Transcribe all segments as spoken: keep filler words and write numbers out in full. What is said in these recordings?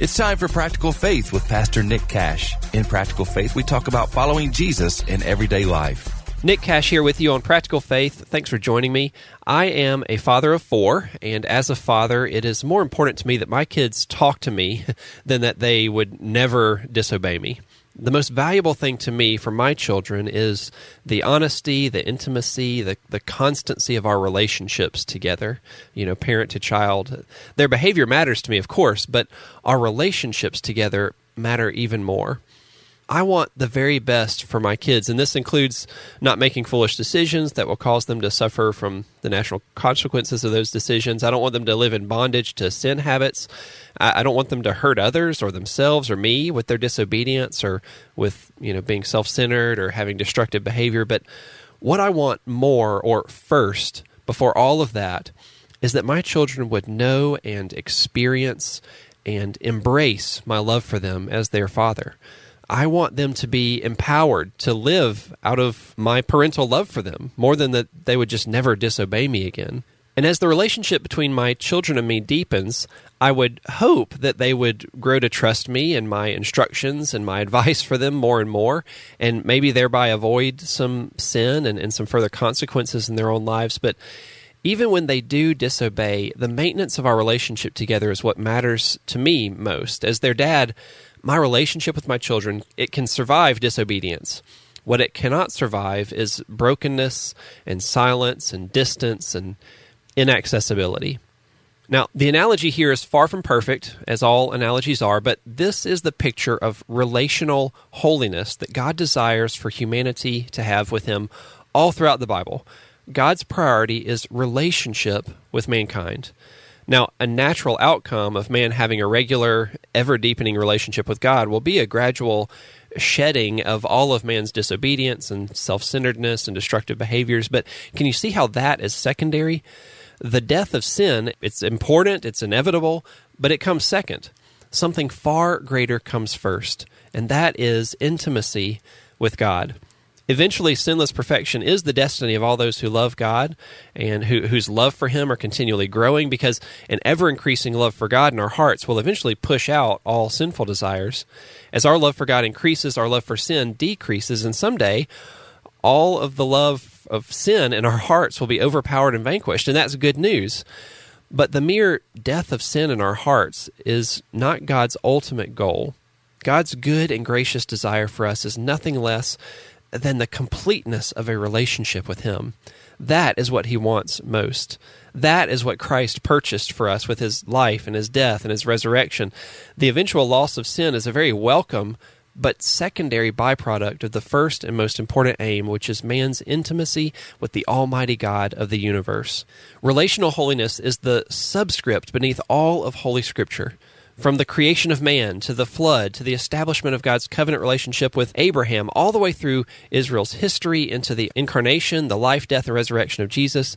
It's time for Practical Faith with Pastor Nick Cash. In Practical Faith, we talk about following Jesus in everyday life. Nick Cash here with you on Practical Faith. Thanks for joining me. I am a father of four, and as a father, it is more important to me that my kids talk to me than that they would never disobey me. The most valuable thing to me for my children is the honesty, the intimacy, the, the constancy of our relationships together, you know, parent to child. Their behavior matters to me, of course, but our relationships together matter even more. I want the very best for my kids, and this includes not making foolish decisions that will cause them to suffer from the natural consequences of those decisions. I don't want them to live in bondage to sin habits. I don't want them to hurt others or themselves or me with their disobedience or with, you know, being self-centered or having destructive behavior. But what I want more, or first, before all of that, is that my children would know and experience and embrace my love for them as their father. I want them to be empowered to live out of my parental love for them, more than that they would just never disobey me again. And as the relationship between my children and me deepens, I would hope that they would grow to trust me and my instructions and my advice for them more and more, and maybe thereby avoid some sin and, and some further consequences in their own lives. But even when they do disobey, the maintenance of our relationship together is what matters to me most. As their dad, my relationship with my children, it can survive disobedience. What it cannot survive is brokenness and silence and distance and inaccessibility. Now, the analogy here is far from perfect, as all analogies are, but this is the picture of relational holiness that God desires for humanity to have with Him all throughout the Bible. God's priority is relationship with mankind. Now, a natural outcome of man having a regular, ever-deepening relationship with God will be a gradual shedding of all of man's disobedience and self-centeredness and destructive behaviors. But can you see how that is secondary? The death of sin, it's important, it's inevitable, but it comes second. Something far greater comes first, and that is intimacy with God. Eventually, sinless perfection is the destiny of all those who love God and who, whose love for Him are continually growing, because an ever-increasing love for God in our hearts will eventually push out all sinful desires. As our love for God increases, our love for sin decreases, and someday all of the love of sin in our hearts will be overpowered and vanquished, and that's good news. But the mere death of sin in our hearts is not God's ultimate goal. God's good and gracious desire for us is nothing less than the completeness of a relationship with Him. That is what He wants most. That is what Christ purchased for us with His life and His death and His resurrection. The eventual loss of sin is a very welcome but secondary byproduct of the first and most important aim, which is man's intimacy with the Almighty God of the universe. Relational holiness is the subscript beneath all of Holy Scripture. From the creation of man, to the flood, to the establishment of God's covenant relationship with Abraham, all the way through Israel's history, into the incarnation, the life, death, and resurrection of Jesus,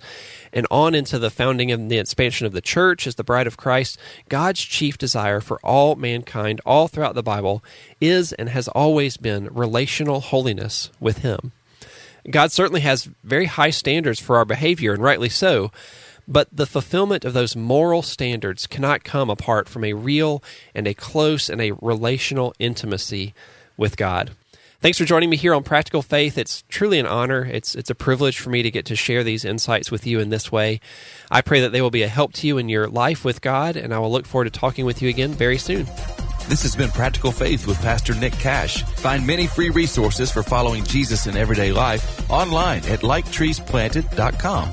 and on into the founding and the expansion of the church as the bride of Christ, God's chief desire for all mankind, all throughout the Bible, is and has always been relational holiness with Him. God certainly has very high standards for our behavior, and rightly so, but the fulfillment of those moral standards cannot come apart from a real and a close and a relational intimacy with God. Thanks for joining me here on Practical Faith. It's truly an honor. It's it's a privilege for me to get to share these insights with you in this way. I pray that they will be a help to you in your life with God, and I will look forward to talking with you again very soon. This has been Practical Faith with Pastor Nick Cash. Find many free resources for following Jesus in everyday life online at like trees planted dot com.